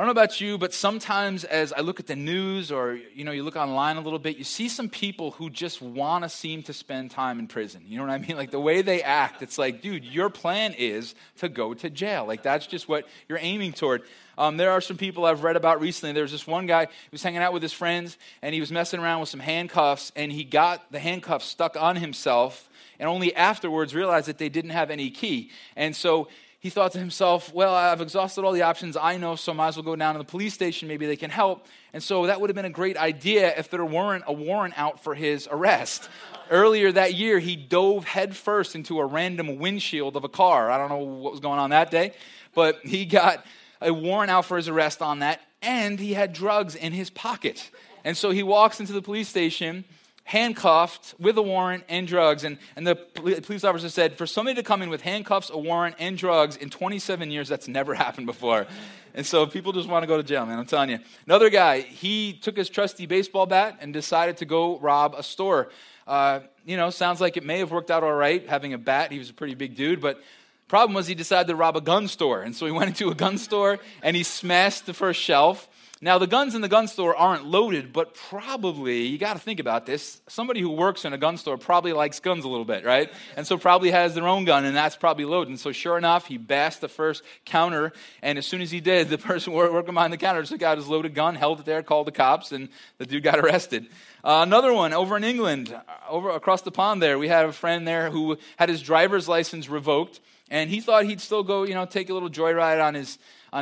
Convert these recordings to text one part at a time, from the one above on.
I don't know about you, but sometimes as I look at the news or, you look online a little bit, you see some people who just want to seem to spend time in prison. You know what I mean? Like the way they act, it's like, dude, your plan is to go to jail. Like that's just what you're aiming toward. There are some people I've read about recently. There was this one guy who was hanging out with his friends and he was messing around with some handcuffs and he got the handcuffs stuck on himself and only afterwards realized that they didn't have any key. And so he thought to himself, well, I've exhausted all the options I know, so I might as well go down to the police station. Maybe they can help. And so that would have been a great idea if there weren't a warrant out for his arrest. Earlier that year, he dove headfirst into a random windshield of a car. I don't know what was going on that day, but he got a warrant out for his arrest on that, and he had drugs in his pocket. And so he walks into the police station, handcuffed with a warrant and drugs. And the police officer said, for somebody to come in with handcuffs, a warrant, and drugs in 27 years, that's never happened before. And so people just want to go to jail, man, I'm telling you. Another guy, he took his trusty baseball bat and decided to go rob a store. Sounds like it may have worked out all right, having a bat. He was a pretty big dude, but problem was he decided to rob a gun store. And so he went into a gun store and he smashed the first shelf. Now, the guns in the gun store aren't loaded, but probably, you got to think about this, somebody who works in a gun store probably likes guns a little bit, right? And so probably has their own gun, and that's probably loaded. And so sure enough, he bashed the first counter, and as soon as he did, the person working behind the counter took out his loaded gun, held it there, called the cops, and the dude got arrested. Another one, over in England, over across the pond there, we had a friend there who had his driver's license revoked, and he thought he'd still go, take a little joyride on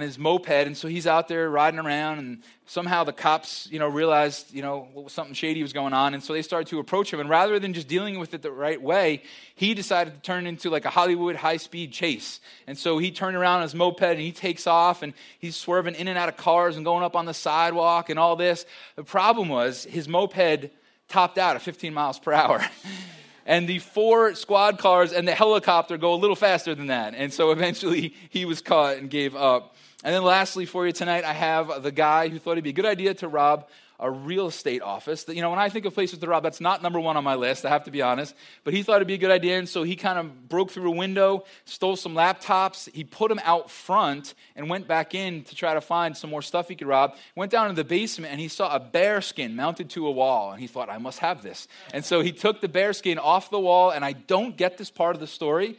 his moped, and so he's out there riding around, and somehow the cops, realized, something shady was going on, and so they started to approach him, and rather than just dealing with it the right way, he decided to turn into like a Hollywood high-speed chase, and so he turned around on his moped, and he takes off, and he's swerving in and out of cars and going up on the sidewalk and all this. The problem was his moped topped out at 15 miles per hour. And the four squad cars and the helicopter go a little faster than that. And so eventually he was caught and gave up. And then lastly for you tonight, I have the guy who thought it'd be a good idea to rob a real estate office. When I think of places to rob, that's not number one on my list, I have to be honest. But he thought it'd be a good idea, and so he kind of broke through a window, stole some laptops. He put them out front and went back in to try to find some more stuff he could rob. Went down to the basement, and he saw a bear skin mounted to a wall, and he thought, I must have this. And so he took the bear skin off the wall, and I don't get this part of the story,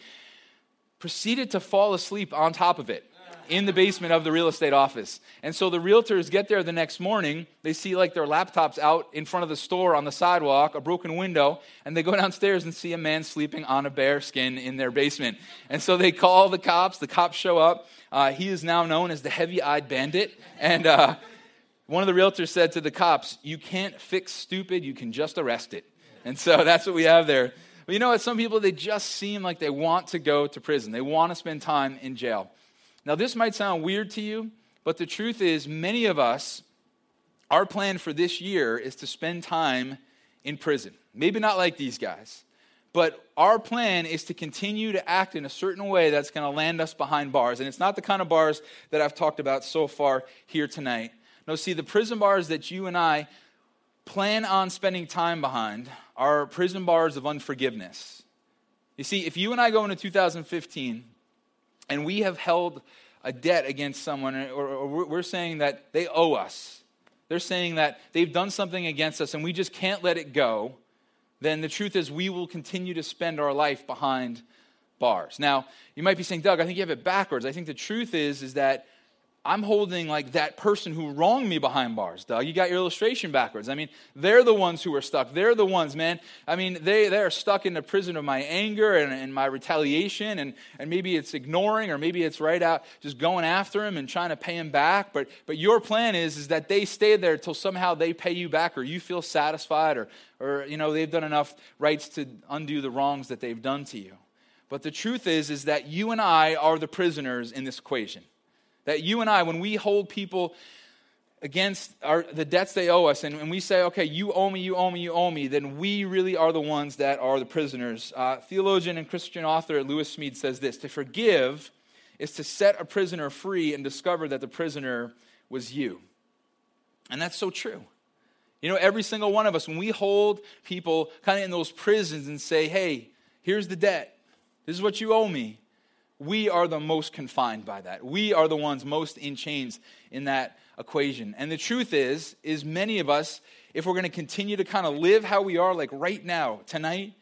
proceeded to fall asleep on top of it in the basement of the real estate office. And so the realtors get there the next morning. They see like their laptops out in front of the store on the sidewalk, a broken window, and they go downstairs and see a man sleeping on a bear skin in their basement. And so they call the cops. The cops show up. He is now known as the heavy-eyed bandit. And one of the realtors said to the cops, you can't fix stupid, you can just arrest it. And so that's what we have there. But you know what? Some people, they just seem like they want to go to prison. They want to spend time in jail. Now, this might sound weird to you, but the truth is many of us, our plan for this year is to spend time in prison. Maybe not like these guys, but our plan is to continue to act in a certain way that's going to land us behind bars. And it's not the kind of bars that I've talked about so far here tonight. No, see, the prison bars that you and I plan on spending time behind are prison bars of unforgiveness. You see, if you and I go into 2015... and we have held a debt against someone, or we're saying that they owe us, they're saying that they've done something against us and we just can't let it go, then the truth is we will continue to spend our life behind bars. Now, you might be saying, Doug, I think you have it backwards. I think the truth is that I'm holding like that person who wronged me behind bars, Doug. You got your illustration backwards. I mean, they're the ones who are stuck. They're the ones, man. I mean, they are stuck in the prison of my anger and my retaliation, and maybe it's ignoring, or maybe it's right out just going after him and trying to pay him back. But your plan is that they stay there till somehow they pay you back, or you feel satisfied, or they've done enough rights to undo the wrongs that they've done to you. But the truth is that you and I are the prisoners in this equation. That you and I, when we hold people against the debts they owe us, and when we say, okay, you owe me, then we really are the ones that are the prisoners. Theologian and Christian author Lewis Smead says this, to forgive is to set a prisoner free and discover that the prisoner was you. And that's so true. Every single one of us, when we hold people kind of in those prisons and say, hey, here's the debt, this is what you owe me, we are the most confined by that. We are the ones most in chains in that equation. And the truth is many of us, if we're going to continue to kind of live how we are, like right now, tonight,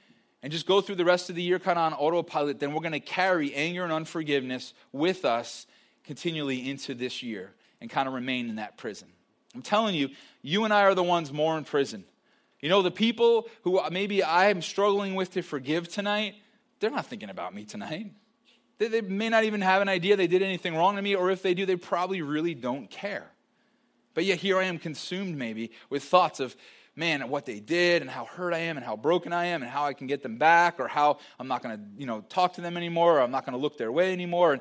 and just go through the rest of the year kind of on autopilot, then we're going to carry anger and unforgiveness with us continually into this year and kind of remain in that prison. I'm telling you, you and I are the ones more in prison. You know, the people who maybe I'm struggling with to forgive tonight, they're not thinking about me tonight. They may not even have an idea they did anything wrong to me, or if they do, they probably really don't care. But yet here I am consumed maybe with thoughts of, man, what they did and how hurt I am and how broken I am and how I can get them back, or how I'm not going to, talk to them anymore, or I'm not going to look their way anymore.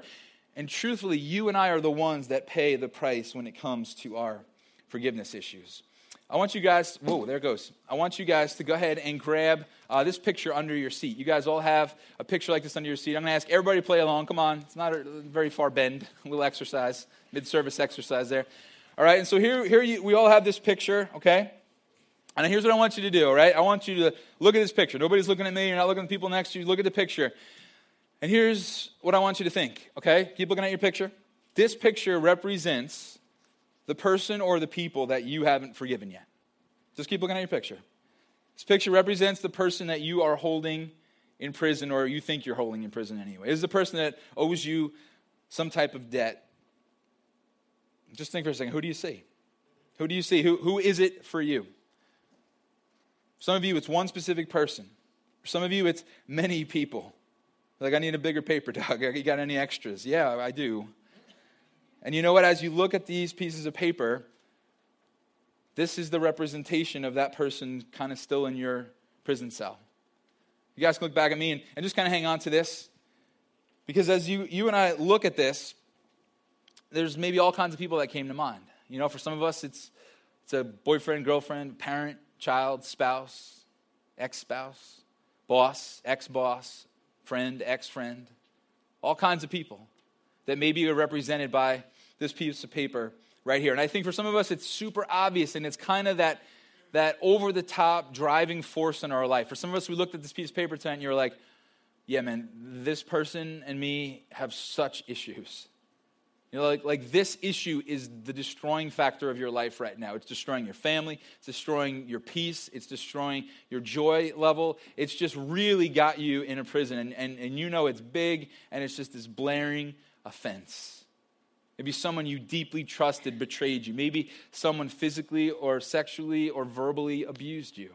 And truthfully, you and I are the ones that pay the price when it comes to our forgiveness issues. I want you guys, I want you guys to go ahead and grab this picture under your seat. You guys all have a picture like this under your seat. I'm going to ask everybody to play along. Come on. It's not a very far bend. A little exercise, mid-service exercise there. All right, and so here we all have this picture, okay? And here's what I want you to do, all right? I want you to look at this picture. Nobody's looking at me. You're not looking at the people next to you. Look at the picture. And here's what I want you to think, okay? Keep looking at your picture. This picture represents the person or the people that you haven't forgiven yet. Just keep looking at your picture. This picture represents the person that you are holding in prison, or you think you're holding in prison anyway. It's the person that owes you some type of debt. Just think for a second. Who do you see? Who do you see? Who is it for you? Some of you, it's one specific person. For some of you, it's many people. Like, I need a bigger paper, Doug. You got any extras? Yeah, I do. And you know what? As you look at these pieces of paper, this is the representation of that person kind of still in your prison cell. You guys can look back at me and just kind of hang on to this. Because as you and I look at this, there's maybe all kinds of people that came to mind. You know, for some of us, it's a boyfriend, girlfriend, parent, child, spouse, boss, ex-boss, friend, ex-friend. All kinds of people that maybe are represented by this piece of paper right here. And I think for some of us, it's super obvious, and it's kind of that over-the-top driving force in our life. For some of us, we looked at this piece of paper tonight, and you're like, yeah, man, this person and me have such issues. You know, like this issue is the destroying factor of your life right now. It's destroying your family. It's destroying your peace. It's destroying your joy level. It's just really got you in a prison. And you know it's big, and it's just this blaring offense. Maybe someone you deeply trusted betrayed you. Maybe someone physically or sexually or verbally abused you.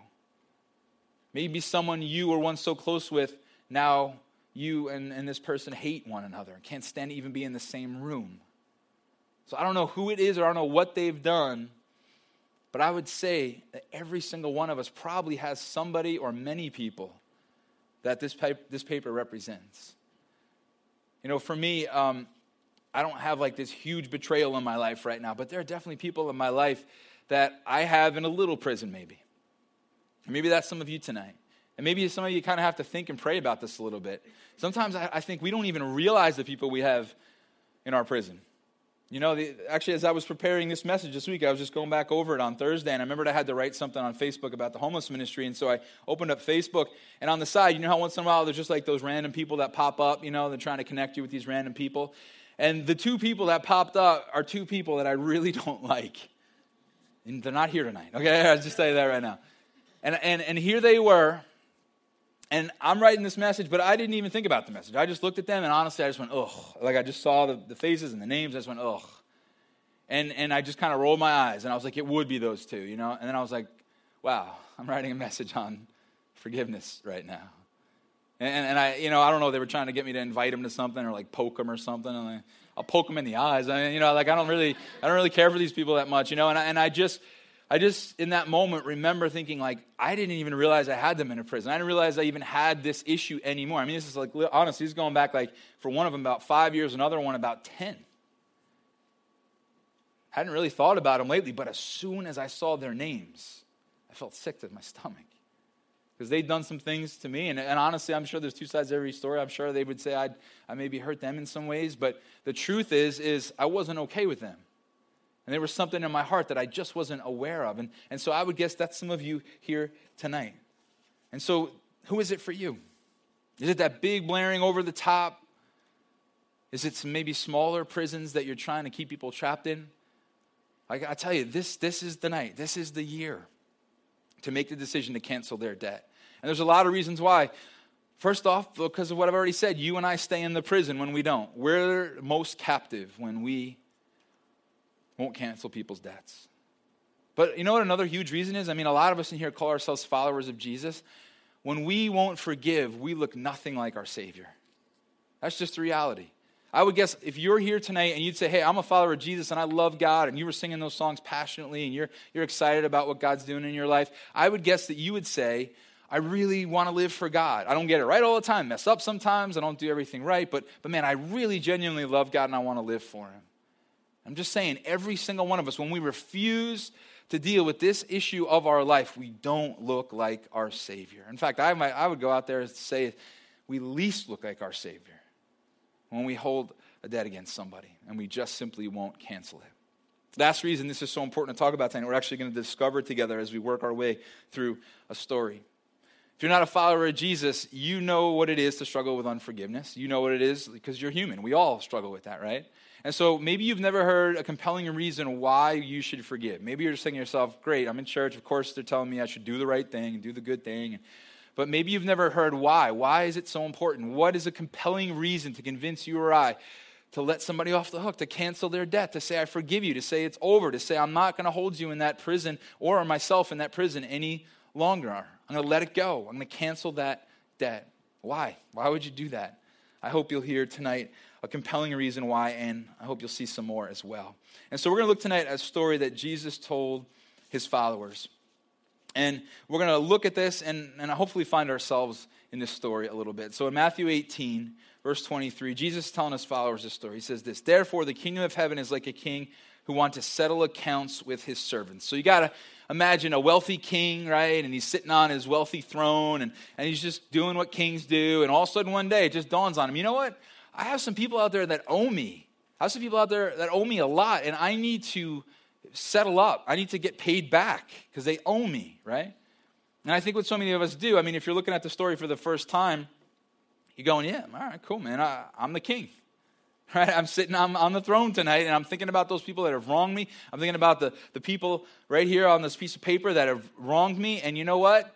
Maybe someone you were once so close with, now you and this person hate one another and can't stand to even be in the same room. So I don't know who it is, or I don't know what they've done, but I would say that every single one of us probably has somebody or many people that this paper represents. You know, for me, I don't have like this huge betrayal in my life right now, but there are definitely people in my life that I have in a little prison maybe. And maybe that's some of you tonight. And maybe some of you kind of have to think and pray about this a little bit. Sometimes I think we don't even realize the people we have in our prison. You know, actually, as I was preparing this message this week, I was just going back over it on Thursday, and I remembered I had to write something on Facebook about the homeless ministry, and so I opened up Facebook, and on the side, you know how once in a while there's just like those random people that pop up, you know, they're trying to connect you with these random people, and the two people that popped up are two people that I really don't like, and they're not here tonight, okay? I'll just tell you that right now. And here they were, and I'm writing this message, but I didn't even think about the message. I just looked at them, and honestly, I just went, ugh. Like, I just saw the faces and the names. I just went, ugh. And I just kind of rolled my eyes, and I was like, it would be those two, you know? And then I was like, wow, I'm writing a message on forgiveness right now. And I, you know, I don't know. They were trying to get me to invite them to something or, like, poke them or something. I'm like, I'll poke them in the eyes. I mean, you know, like, I don't really care for these people that much, you know? And I just, in that moment, remember thinking, like, I didn't even realize I had them in a prison. I didn't realize I even had this issue anymore. I mean, this is like, honestly, this is going back, like, for one of them about 5 years, another one about 10. I hadn't really thought about them lately, but as soon as I saw their names, I felt sick to my stomach. Because they'd done some things to me, and honestly, I'm sure there's two sides to every story. I'm sure they would say I maybe hurt them in some ways, but the truth is I wasn't okay with them. And there was something in my heart that I just wasn't aware of. And so I would guess that's some of you here tonight. And so who is it for you? Is it that big, blaring, over-the-top Is it maybe smaller prisons that you're trying to keep people trapped in? I tell you, this is the night. This is the year to make the decision to cancel their debt. And there's a lot of reasons why. First off, because of what I've already said, you and I stay in the prison when we don't. We're most captive when we won't cancel people's debts. But you know what another huge reason is? I mean, a lot of us in here call ourselves followers of Jesus. When we won't forgive, we look nothing like our Savior. That's just the reality. I would guess if you're here tonight and you'd say, hey, I'm a follower of Jesus and I love God, and you were singing those songs passionately and you're excited about what God's doing in your life, I would guess that you would say, I really want to live for God. I don't get it right all the time. Mess up sometimes. I don't do everything right. But man, I really genuinely love God and I want to live for Him. I'm just saying, every single one of us, when we refuse to deal with this issue of our life, we don't look like our Savior. In fact, I would go out there and say we least look like our Savior when we hold a debt against somebody and we just simply won't cancel it. Last reason this is so important to talk about tonight, we're actually going to discover together as we work our way through a story. If you're not a follower of Jesus, you know what it is to struggle with unforgiveness. You know what it is because you're human. We all struggle with that, right? And so maybe you've never heard a compelling reason why you should forgive. Maybe you're just saying to yourself, great, I'm in church. Of course, they're telling me I should do the right thing and do the good thing. But maybe you've never heard why. Why is it so important? What is a compelling reason to convince you or I to let somebody off the hook, to cancel their debt, to say I forgive you, to say it's over, to say I'm not going to hold you in that prison or myself in that prison any longer. I'm going to let it go. I'm going to cancel that debt. Why? Why would you do that? I hope you'll hear tonight a compelling reason why, and I hope you'll see some more as well. And so we're going to look tonight at a story that Jesus told his followers. And we're going to look at this and hopefully find ourselves in this story a little bit. So in Matthew 18, verse 23, Jesus is telling his followers this story. He says this, therefore the kingdom of heaven is like a king who wants to settle accounts with his servants. So you got to imagine a wealthy king, right? And he's sitting on his wealthy throne and he's just doing what kings do. And all of a sudden one day it just dawns on him, you know what? I have some people out there that owe me. I have some people out there that owe me a lot and I need to settle up. I need to get paid back because they owe me, right? And I think what so many of us do, I mean, if you're looking at the story for the first time, you're going, yeah, all right, cool, man. I'm the king. Right? I'm sitting on the throne tonight, and I'm thinking about those people that have wronged me. I'm thinking about the people right here on this piece of paper that have wronged me, and you know what?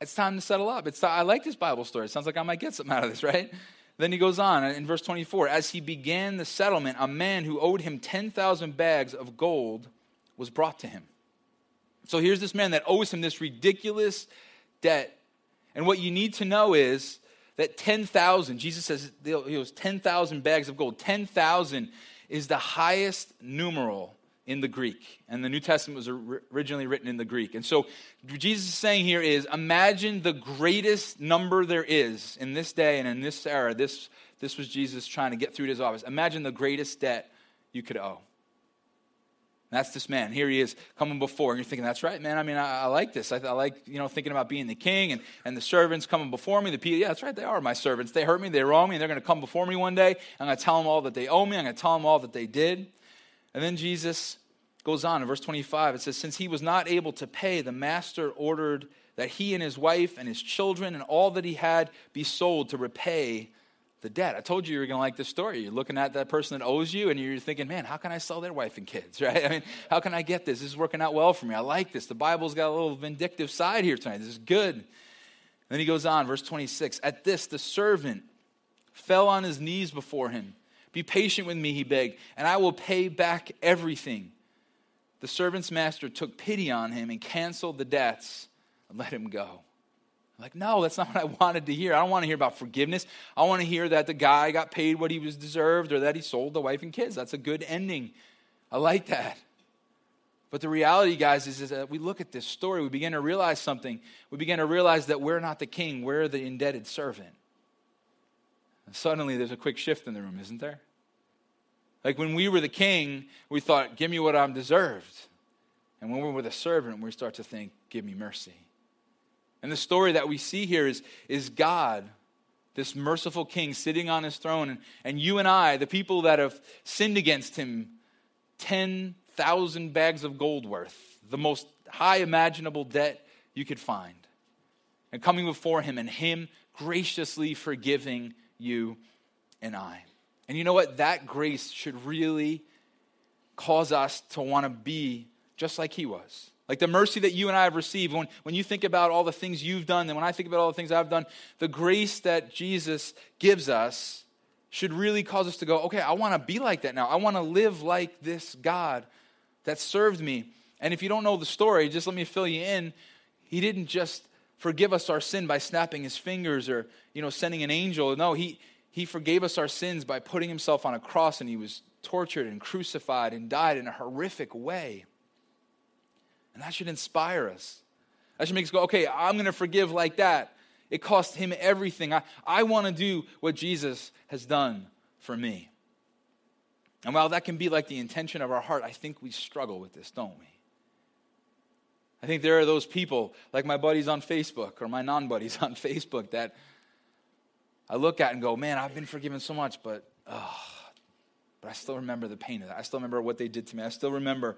It's time to settle up. I like this Bible story. It sounds like I might get something out of this, right? Then he goes on in verse 24. As he began the settlement, a man who owed him 10,000 bags of gold was brought to him. So here's this man that owes him this ridiculous debt, and what you need to know is that 10,000, Jesus says he owes 10,000 bags of gold. 10,000 is the highest numeral in the Greek. And the New Testament was originally written in the Greek. And so what Jesus is saying here is, imagine the greatest number there is in this day and in this era. This was Jesus trying to get through to his office. Imagine the greatest debt you could owe. That's this man. Here he is coming before. And you're thinking, that's right, man. I mean, I like this. I like, you know, thinking about being the king and the servants coming before me. The people, yeah, that's right. They are my servants. They hurt me. They wrong me. And they're going to come before me one day. I'm going to tell them all that they owe me. I'm going to tell them all that they did. And then Jesus goes on in verse 25. It says, since he was not able to pay, the master ordered that he and his wife and his children and all that he had be sold to repay the debt. I told you were going to like this story. You're looking at that person that owes you and you're thinking, man, how can I sell their wife and kids, right? I mean, how can I get this? This is working out well for me. I like this. The Bible's got a little vindictive side here tonight. This is good. And then he goes on, verse 26. At this, the servant fell on his knees before him. Be patient with me, he begged, and I will pay back everything. The servant's master took pity on him and canceled the debts and let him go. Like, no, that's not what I wanted to hear. I don't want to hear about forgiveness. I want to hear that the guy got paid what he was deserved or that he sold the wife and kids. That's a good ending. I like that. But the reality, guys, is that we look at this story, we begin to realize something. We begin to realize that we're not the king. We're the indebted servant. And suddenly there's a quick shift in the room, isn't there? Like when we were the king, we thought, give me what I'm deserved. And when we were the servant, we start to think, give me mercy. And the story that we see here is God, this merciful king sitting on his throne, and you and I, the people that have sinned against him, 10,000 bags of gold worth, the most high imaginable debt you could find, and coming before him and him graciously forgiving you and I. And you know what? That grace should really cause us to want to be just like he was. Like the mercy that you and I have received, when you think about all the things you've done, and when I think about all the things I've done, the grace that Jesus gives us should really cause us to go, okay, I want to be like that now. I want to live like this God that served me. And if you don't know the story, just let me fill you in. He didn't just forgive us our sin by snapping his fingers or, sending an angel. No, he forgave us our sins by putting himself on a cross, and he was tortured and crucified and died in a horrific way. And that should inspire us. That should make us go, okay, I'm going to forgive like that. It cost him everything. I want to do what Jesus has done for me. And while that can be like the intention of our heart, I think we struggle with this, don't we? I think there are those people, like my buddies on Facebook or my non-buddies on Facebook, that I look at and go, man, I've been forgiven so much, but I still remember the pain of that. I still remember what they did to me. I still remember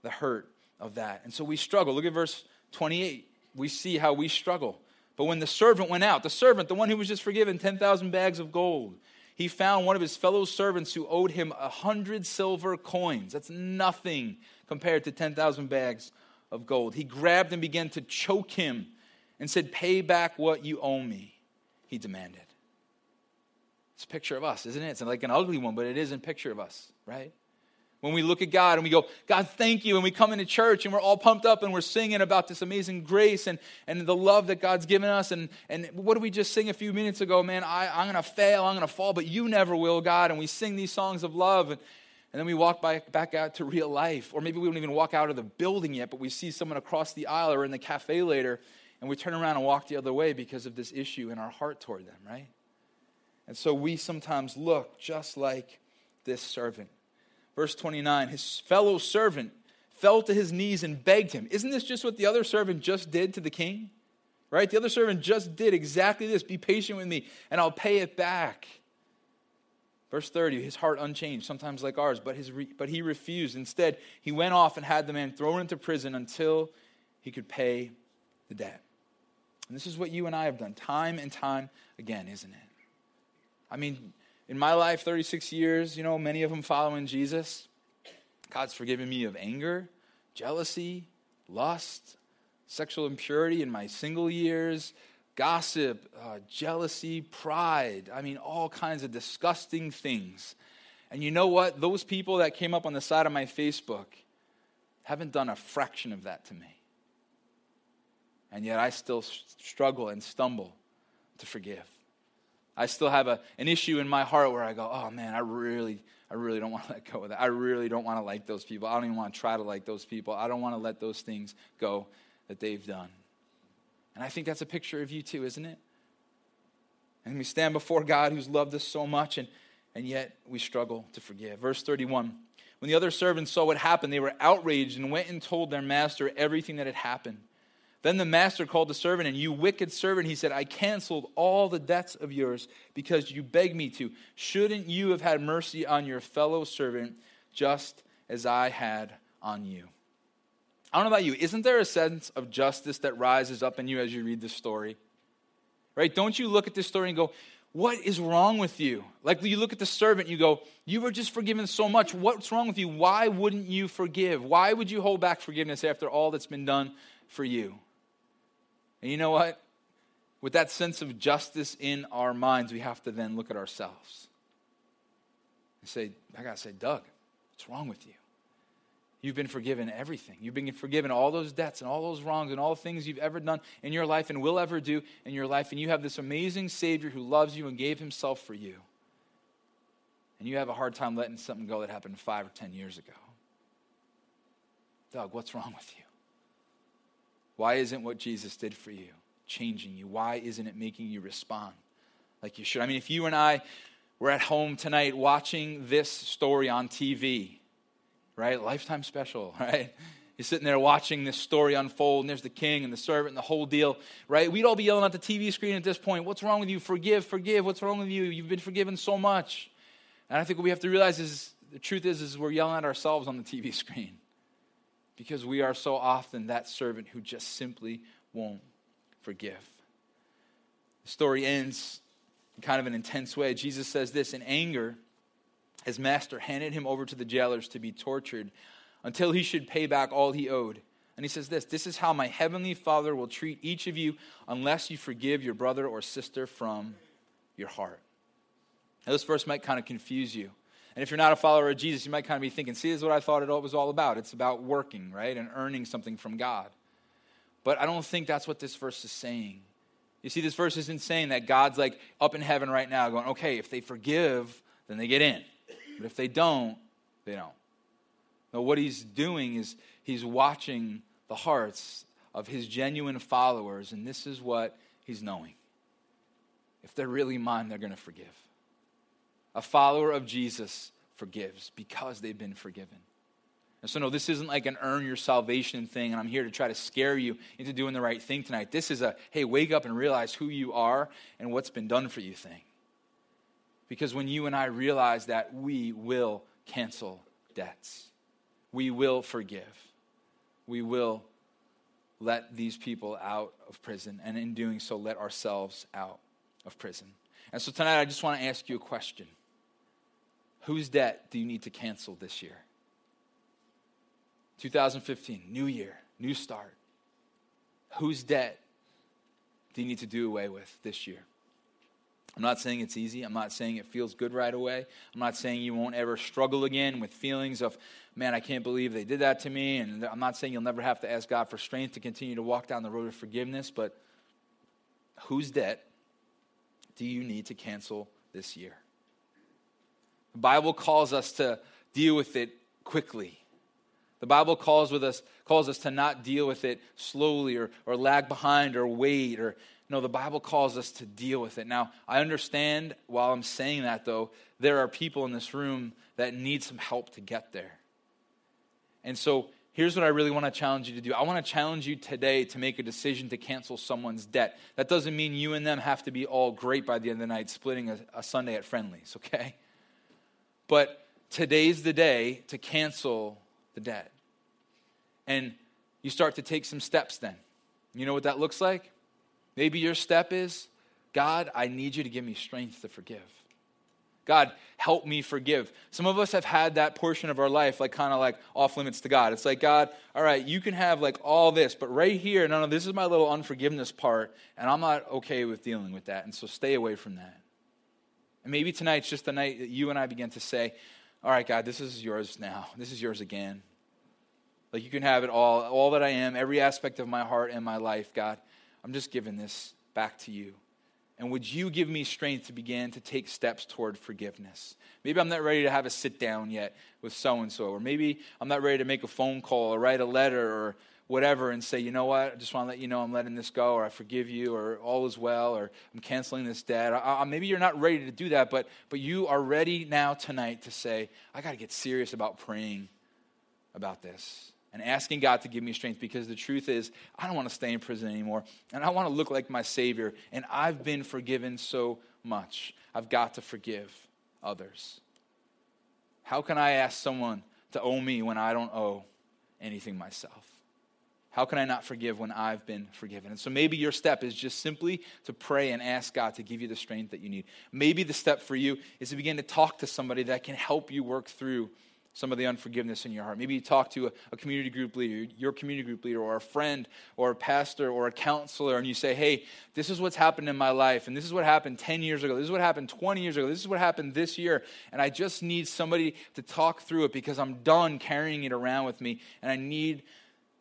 the hurt of that. And so we struggle. Look at verse 28. We see how we struggle. But when the servant went out, the servant, the one who was just forgiven 10,000 bags of gold, he found one of his fellow servants who owed him 100 silver coins. That's nothing compared to 10,000 bags of gold. He grabbed and began to choke him and said, "Pay back what you owe me," he demanded. It's a picture of us, isn't it? It's like an ugly one, but it is a picture of us, right? When we look at God and we go, God, thank you, and we come into church and we're all pumped up and we're singing about this amazing grace and the love that God's given us, and what did we just sing a few minutes ago? Man, I'm going to fail, I'm going to fall, but you never will, God, and we sing these songs of love, and then we walk back out to real life, or maybe we don't even walk out of the building yet, but we see someone across the aisle or in the cafe later, and we turn around and walk the other way because of this issue in our heart toward them, right? And so we sometimes look just like this servant. Verse 29, his fellow servant fell to his knees and begged him. Isn't this just what the other servant just did to the king? Right? The other servant just did exactly this. Be patient with me and I'll pay it back. Verse 30, his heart unchanged, sometimes like ours, but he refused. Instead, he went off and had the man thrown into prison until he could pay the debt. And this is what you and I have done time and time again, isn't it? I mean, in my life, 36 years, many of them following Jesus, God's forgiven me of anger, jealousy, lust, sexual impurity in my single years, gossip, jealousy, pride. I mean, all kinds of disgusting things. And you know what? Those people that came up on the side of my Facebook haven't done a fraction of that to me. And yet I still struggle and stumble to forgive. I still have an issue in my heart where I go, oh man, I really don't want to let go of that. I really don't want to like those people. I don't even want to try to like those people. I don't want to let those things go that they've done. And I think that's a picture of you too, isn't it? And we stand before God who's loved us so much, and yet we struggle to forgive. Verse 31, when the other servants saw what happened, they were outraged and went and told their master everything that had happened. Then the master called the servant, and you wicked servant, he said, I canceled all the debts of yours because you begged me to. Shouldn't you have had mercy on your fellow servant just as I had on you? I don't know about you. Isn't there a sense of justice that rises up in you as you read this story? Right? Don't you look at this story and go, what is wrong with you? Like when you look at the servant, you go, you were just forgiven so much. What's wrong with you? Why wouldn't you forgive? Why would you hold back forgiveness after all that's been done for you? And you know what? With that sense of justice in our minds, we have to then look at ourselves and say, I got to say, Doug, what's wrong with you? You've been forgiven everything. You've been forgiven all those debts and all those wrongs and all the things you've ever done in your life and will ever do in your life. And you have this amazing Savior who loves you and gave himself for you. And you have a hard time letting something go that happened 5 or 10 years ago. Doug, what's wrong with you? Why isn't what Jesus did for you changing you? Why isn't it making you respond like you should? I mean, if you and I were at home tonight watching this story on TV, right? Lifetime special, right? You're sitting there watching this story unfold, and there's the king and the servant and the whole deal, right? We'd all be yelling at the TV screen at this point, what's wrong with you? Forgive, forgive. What's wrong with you? You've been forgiven so much. And I think what we have to realize is the truth is we're yelling at ourselves on the TV screen. Because we are so often that servant who just simply won't forgive. The story ends in kind of an intense way. Jesus says this, in anger, his master handed him over to the jailers to be tortured until he should pay back all he owed. And he says this is how my heavenly Father will treat each of you unless you forgive your brother or sister from your heart. Now, this verse might kind of confuse you. And if you're not a follower of Jesus, you might kind of be thinking, see, this is what I thought it was all about. It's about working, right, and earning something from God. But I don't think that's what this verse is saying. You see, this verse isn't saying that God's like up in heaven right now going, okay, if they forgive, then they get in. But if they don't, they don't. No, what he's doing is he's watching the hearts of his genuine followers, and this is what he's knowing. If they're really mine, they're going to forgive. A follower of Jesus forgives because they've been forgiven. And so no, this isn't like an earn your salvation thing, and I'm here to try to scare you into doing the right thing tonight. This is a, hey, wake up and realize who you are and what's been done for you thing. Because when you and I realize that, we will cancel debts. We will forgive. We will let these people out of prison, and in doing so, let ourselves out of prison. And so tonight, I just want to ask you a question. Whose debt do you need to cancel this year? 2015, new year, new start. Whose debt do you need to do away with this year? I'm not saying it's easy. I'm not saying it feels good right away. I'm not saying you won't ever struggle again with feelings of, man, I can't believe they did that to me. And I'm not saying you'll never have to ask God for strength to continue to walk down the road of forgiveness. But whose debt do you need to cancel this year? The Bible calls us to deal with it quickly. The Bible calls us to not deal with it slowly or lag behind or wait or... No, the Bible calls us to deal with it. Now, I understand while I'm saying that, though, there are people in this room that need some help to get there. And so here's what I really want to challenge you to do. I want to challenge you today to make a decision to cancel someone's debt. That doesn't mean you and them have to be all great by the end of the night, splitting a Sunday at Friendly's, okay? But today's the day to cancel the debt. And you start to take some steps then. You know what that looks like? Maybe your step is, God, I need you to give me strength to forgive. God, help me forgive. Some of us have had that portion of our life like kind of like off limits to God. It's like, God, all right, you can have like all this, but right here, no, this is my little unforgiveness part, and I'm not okay with dealing with that, and so stay away from that. And maybe tonight's just the night that you and I begin to say, all right, God, this is yours now. This is yours again. Like you can have it all that I am, every aspect of my heart and my life, God. I'm just giving this back to you. And would you give me strength to begin to take steps toward forgiveness? Maybe I'm not ready to have a sit down yet with so-and-so, or maybe I'm not ready to make a phone call or write a letter or whatever and say, you know what, I just want to let you know I'm letting this go, or I forgive you, or all is well, or I'm canceling this debt. Maybe you're not ready to do that, but you are ready now tonight to say, I got to get serious about praying about this. And asking God to give me strength, because the truth is, I don't want to stay in prison anymore. And I want to look like my Savior. And I've been forgiven so much. I've got to forgive others. How can I ask someone to owe me when I don't owe anything myself? How can I not forgive when I've been forgiven? And so maybe your step is just simply to pray and ask God to give you the strength that you need. Maybe the step for you is to begin to talk to somebody that can help you work through some of the unforgiveness in your heart. Maybe you talk to a community group leader, your community group leader, or a friend, or a pastor, or a counselor, and you say, hey, this is what's happened in my life, and this is what happened 10 years ago, this is what happened 20 years ago, this is what happened this year, and I just need somebody to talk through it because I'm done carrying it around with me, and I need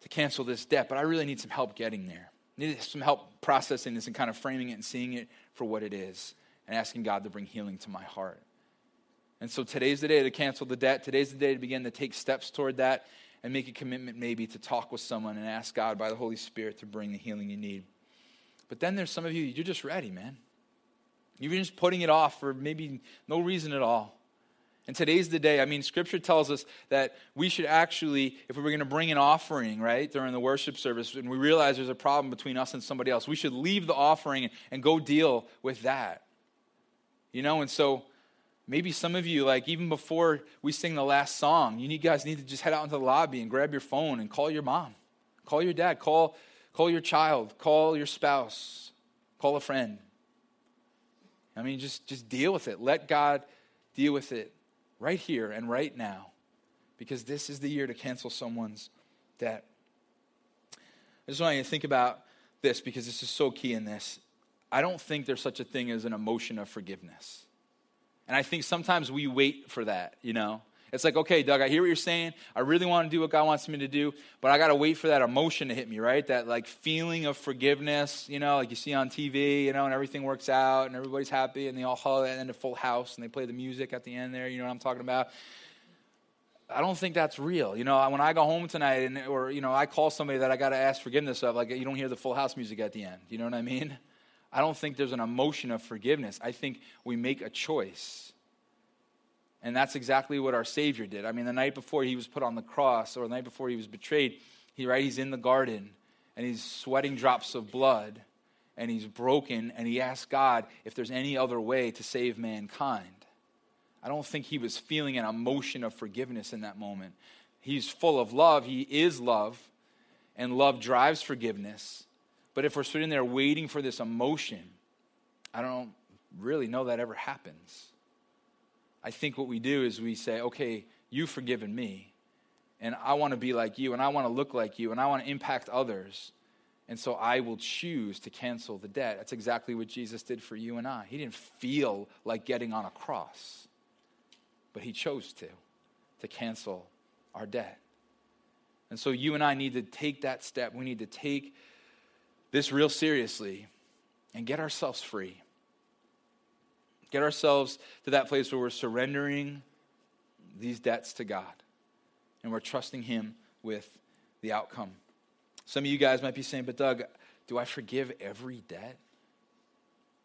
to cancel this debt, but I really need some help getting there. I need some help processing this and kind of framing it and seeing it for what it is, and asking God to bring healing to my heart. And so today's the day to cancel the debt. Today's the day to begin to take steps toward that and make a commitment maybe to talk with someone and ask God by the Holy Spirit to bring the healing you need. But then there's some of you, you're just ready, man. You've been just putting it off for maybe no reason at all. And today's the day. I mean, Scripture tells us that we should actually, if we were going to bring an offering, right, during the worship service, and we realize there's a problem between us and somebody else, we should leave the offering and go deal with that. You know, and so... maybe some of you, like even before we sing the last song, you guys need to just head out into the lobby and grab your phone and call your mom, call your dad, call your child, call your spouse, call a friend. I mean, just deal with it. Let God deal with it right here and right now, because this is the year to cancel someone's debt. I just want you to think about this, because this is so key in this. I don't think there's such a thing as an emotion of forgiveness. And I think sometimes we wait for that, you know. It's like, okay, Doug, I hear what you're saying. I really want to do what God wants me to do, but I got to wait for that emotion to hit me, right? That like feeling of forgiveness, you know, like you see on TV, you know, and everything works out and everybody's happy and they all holler and a full house and they play the music at the end there. You know what I'm talking about? I don't think that's real. You know, when I go home tonight or, you know, I call somebody that I got to ask forgiveness of, like you don't hear the full house music at the end. You know what I mean? I don't think there's an emotion of forgiveness. I think we make a choice. And that's exactly what our Savior did. I mean, the night before he was put on the cross, or the night before he was betrayed, he's in the garden, and he's sweating drops of blood, and he's broken, and he asked God if there's any other way to save mankind. I don't think he was feeling an emotion of forgiveness in that moment. He's full of love. He is love, and love drives forgiveness. But if we're sitting there waiting for this emotion, I don't really know that ever happens. I think what we do is we say, okay, you've forgiven me, and I want to be like you, and I want to look like you, and I want to impact others, and so I will choose to cancel the debt. That's exactly what Jesus did for you and I. He didn't feel like getting on a cross, but he chose to cancel our debt. And so you and I need to take that step. We need to take this real seriously and get ourselves free. Get ourselves to that place where we're surrendering these debts to God and we're trusting him with the outcome. Some of you guys might be saying, but Doug, do I forgive every debt?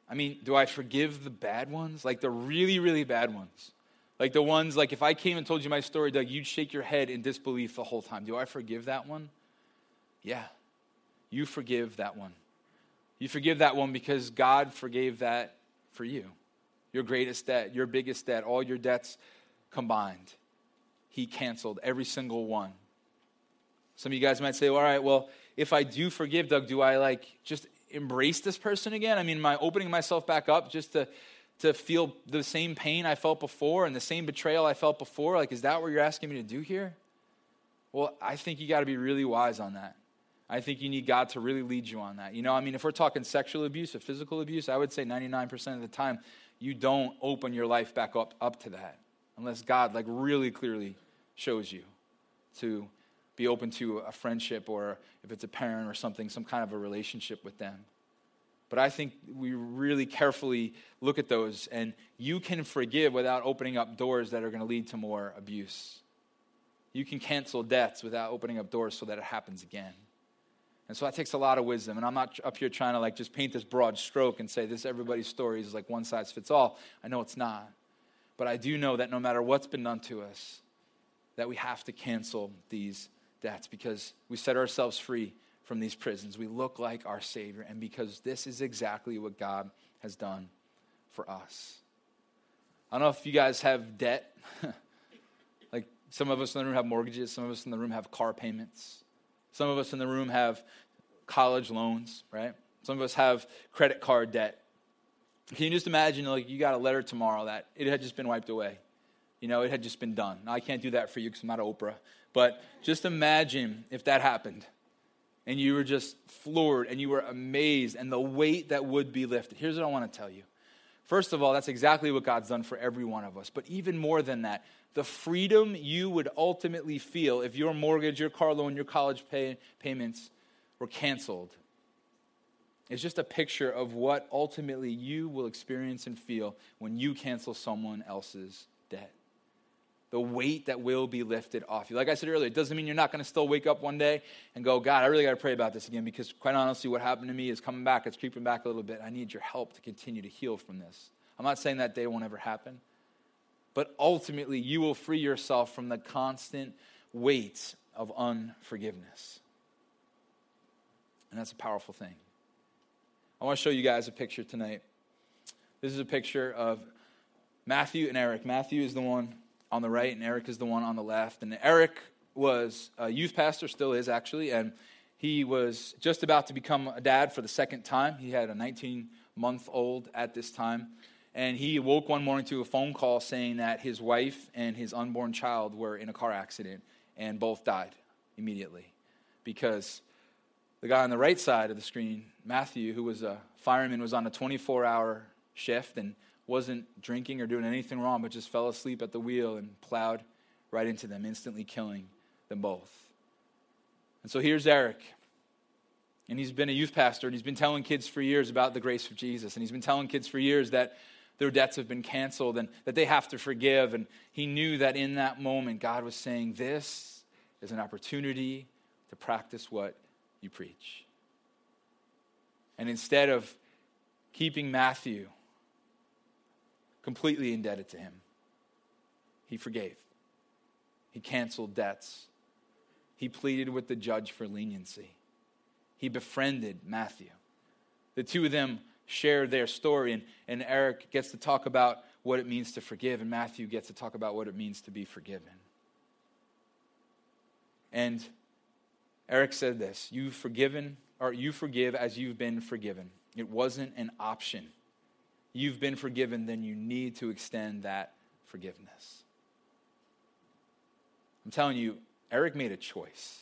I mean, do I forgive the bad ones? Like the really, really bad ones. Like the ones, like if I came and told you my story, Doug, you'd shake your head in disbelief the whole time. Do I forgive that one? Yeah, you forgive that one. You forgive that one because God forgave that for you. Your greatest debt, your biggest debt, all your debts combined. He canceled every single one. Some of you guys might say, well, all right, well, if I do forgive, Doug, do I like just embrace this person again? I mean, am I opening myself back up just to feel the same pain I felt before and the same betrayal I felt before? Like, is that what you're asking me to do here? Well, I think you got to be really wise on that. I think you need God to really lead you on that. You know, I mean, if we're talking sexual abuse or physical abuse, I would say 99% of the time, you don't open your life back up to that unless God like really clearly shows you to be open to a friendship, or if it's a parent or something, some kind of a relationship with them. But I think we really carefully look at those, and you can forgive without opening up doors that are going to lead to more abuse. You can cancel debts without opening up doors so that it happens again. And so that takes a lot of wisdom. And I'm not up here trying to like just paint this broad stroke and say this everybody's story is like one size fits all. I know it's not. But I do know that no matter what's been done to us, that we have to cancel these debts because we set ourselves free from these prisons. We look like our Savior. And because this is exactly what God has done for us. I don't know if you guys have debt. Like some of us in the room have mortgages. Some of us in the room have car payments. Some of us in the room have college loans, right? Some of us have credit card debt. Can you just imagine, like, you got a letter tomorrow that it had just been wiped away? You know, it had just been done. Now, I can't do that for you because I'm not Oprah. But just imagine if that happened and you were just floored and you were amazed and the weight that would be lifted. Here's what I want to tell you. First of all, that's exactly what God's done for every one of us. But even more than that, the freedom you would ultimately feel if your mortgage, your car loan, your college payments were canceled is just a picture of what ultimately you will experience and feel when you cancel someone else's debt. The weight that will be lifted off you. Like I said earlier, it doesn't mean you're not going to still wake up one day and go, God, I really got to pray about this again because quite honestly, what happened to me is coming back. It's creeping back a little bit. I need your help to continue to heal from this. I'm not saying that day won't ever happen, but ultimately you will free yourself from the constant weight of unforgiveness. And that's a powerful thing. I want to show you guys a picture tonight. This is a picture of Matthew and Eric. Matthew is the one on the right, and Eric is the one on the left. And Eric was a youth pastor, still is actually, and he was just about to become a dad for the second time. He had a 19-month-old at this time, And he woke one morning to a phone call saying that his wife and his unborn child were in a car accident and both died immediately. Because the guy on the right side of the screen, Matthew, who was a fireman, was on a 24-hour shift and wasn't drinking or doing anything wrong, but just fell asleep at the wheel and plowed right into them, instantly killing them both. And so here's Eric. And he's been a youth pastor, and he's been telling kids for years about the grace of Jesus. And he's been telling kids for years that their debts have been canceled and that they have to forgive. And he knew that in that moment, God was saying, this is an opportunity to practice what you preach. And instead of keeping Matthew completely indebted to him, he forgave. He canceled debts. He pleaded with the judge for leniency. He befriended Matthew. The two of them share their story, and Eric gets to talk about what it means to forgive, and Matthew gets to talk about what it means to be forgiven. And Eric said this, you forgive as you've been forgiven. It wasn't an option. You've been forgiven, then you need to extend that forgiveness. I'm telling you, Eric made a choice.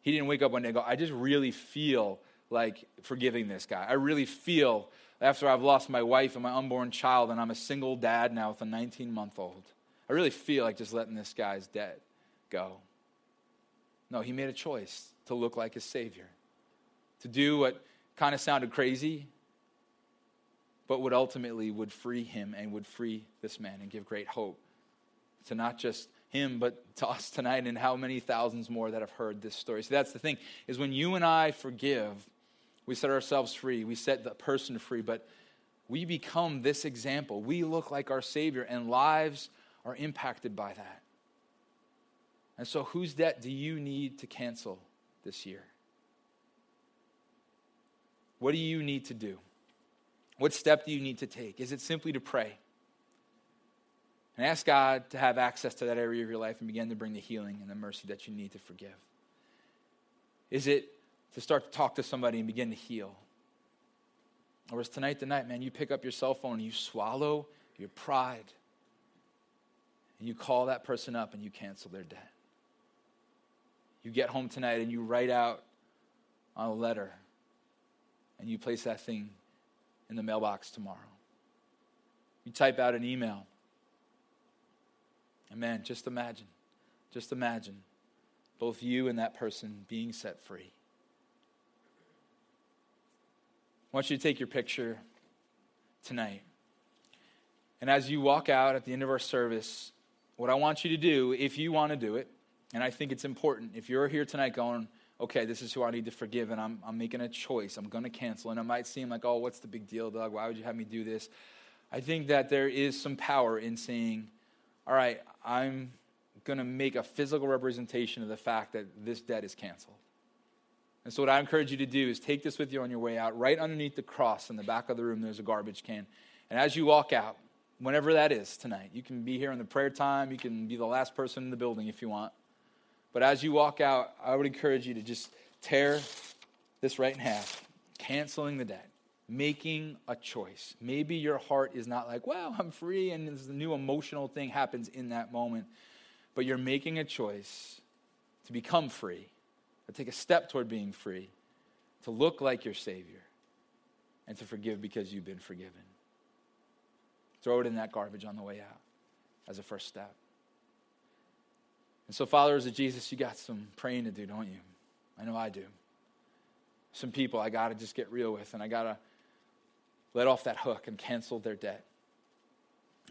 He didn't wake up one day and go, I just really feel like forgiving this guy. I really feel after I've lost my wife and my unborn child and I'm a single dad now with a 19-month-old. I really feel like just letting this guy's debt go. No, he made a choice to look like his Savior, to do what kind of sounded crazy, but what ultimately would free him and would free this man and give great hope to not just him, but to us tonight and how many thousands more that have heard this story. So that's the thing, is when you and I forgive, we set ourselves free, we set the person free, but we become this example. We look like our Savior, and lives are impacted by that. And so whose debt do you need to cancel this year? What do you need to do? What step do you need to take? Is it simply to pray? And ask God to have access to that area of your life and begin to bring the healing and the mercy that you need to forgive. Is it to start to talk to somebody and begin to heal? Or is tonight the night, man, you pick up your cell phone and you swallow your pride. And you call that person up and you cancel their debt. You get home tonight and you write out on a letter and you place that thing in the mailbox tomorrow. You type out an email. And man, just imagine both you and that person being set free. I want you to take your picture tonight. And as you walk out at the end of our service, what I want you to do, if you want to do it, and I think it's important, if you're here tonight going, okay, this is who I need to forgive, and I'm making a choice, I'm going to cancel, and it might seem like, oh, what's the big deal, Doug? Why would you have me do this? I think that there is some power in saying, all right, I'm going to make a physical representation of the fact that this debt is canceled. And so what I encourage you to do is take this with you on your way out. Right underneath the cross in the back of the room, there's a garbage can. And as you walk out, whenever that is tonight, you can be here in the prayer time, you can be the last person in the building if you want. But as you walk out, I would encourage you to just tear this right in half, canceling the debt. Making a choice. Maybe your heart is not like, wow, I'm free, and this new emotional thing happens in that moment. But you're making a choice to become free, to take a step toward being free, to look like your Savior, and to forgive because you've been forgiven. Throw it in that garbage on the way out as a first step. And so, followers of Jesus, you got some praying to do, don't you? I know I do. Some people I got to just get real with, and I got to let off that hook and cancel their debt.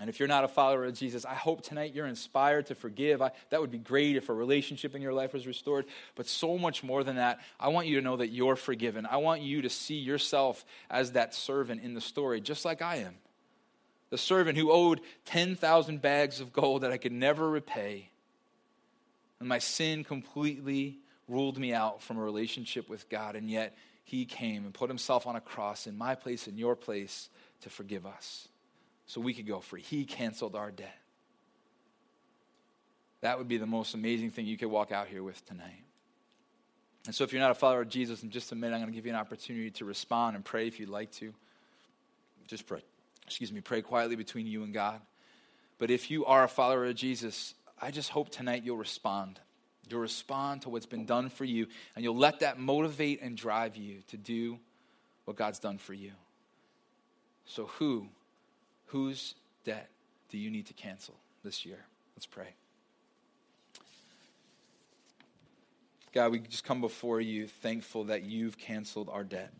And if you're not a follower of Jesus, I hope tonight you're inspired to forgive. That would be great if a relationship in your life was restored. But so much more than that, I want you to know that you're forgiven. I want you to see yourself as that servant in the story, just like I am. The servant who owed 10,000 bags of gold that I could never repay. And my sin completely ruled me out from a relationship with God, and yet he came and put himself on a cross in my place, in your place, to forgive us so we could go free. He canceled our debt. That would be the most amazing thing you could walk out here with tonight. And so if you're not a follower of Jesus, in just a minute, I'm going to give you an opportunity to respond and pray if you'd like to. Just pray. pray quietly between you and God. But if you are a follower of Jesus, I just hope tonight you'll respond. You'll respond to what's been done for you, and you'll let that motivate and drive you to do what God's done for you. So whose debt do you need to cancel this year? Let's pray. God, we just come before you thankful that you've canceled our debt.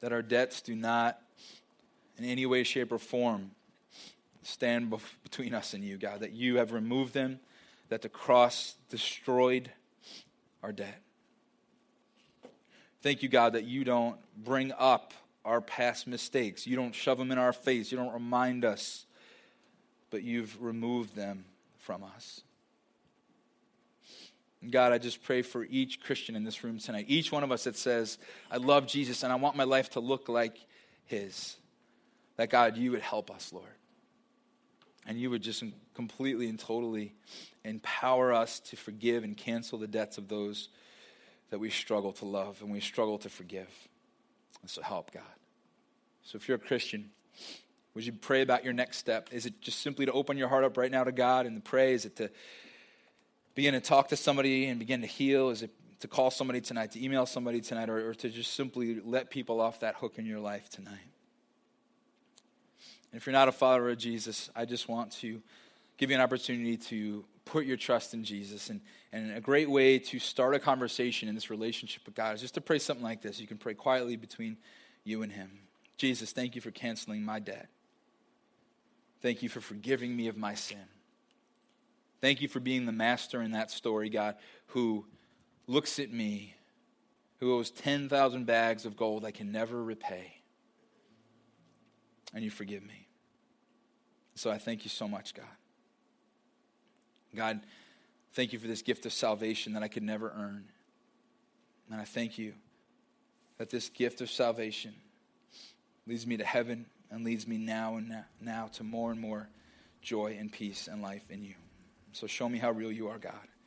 That our debts do not in any way, shape, or form stand between us and you, God. That you have removed them, that the cross destroyed our debt. Thank you, God, that you don't bring up our past mistakes. You don't shove them in our face. You don't remind us, but you've removed them from us. God, I just pray for each Christian in this room tonight, each one of us that says, I love Jesus and I want my life to look like his, that God, you would help us, Lord. And you would just completely and totally empower us to forgive and cancel the debts of those that we struggle to love and we struggle to forgive. And so help, God. So if you're a Christian, would you pray about your next step? Is it just simply to open your heart up right now to God and to pray? Is it to begin to talk to somebody and begin to heal? Is it to call somebody tonight, to email somebody tonight, or to just simply let people off that hook in your life tonight? And if you're not a follower of Jesus, I just want to give you an opportunity to put your trust in Jesus. And a great way to start a conversation in this relationship with God is just to pray something like this. You can pray quietly between you and him. Jesus, thank you for canceling my debt. Thank you for forgiving me of my sin. Thank you for being the master in that story, God, who looks at me, who owes 10,000 bags of gold I can never repay. And you forgive me. So I thank you so much, God. God, thank you for this gift of salvation that I could never earn. And I thank you that this gift of salvation leads me to heaven and leads me now to more and more joy and peace and life in you. So show me how real you are, God.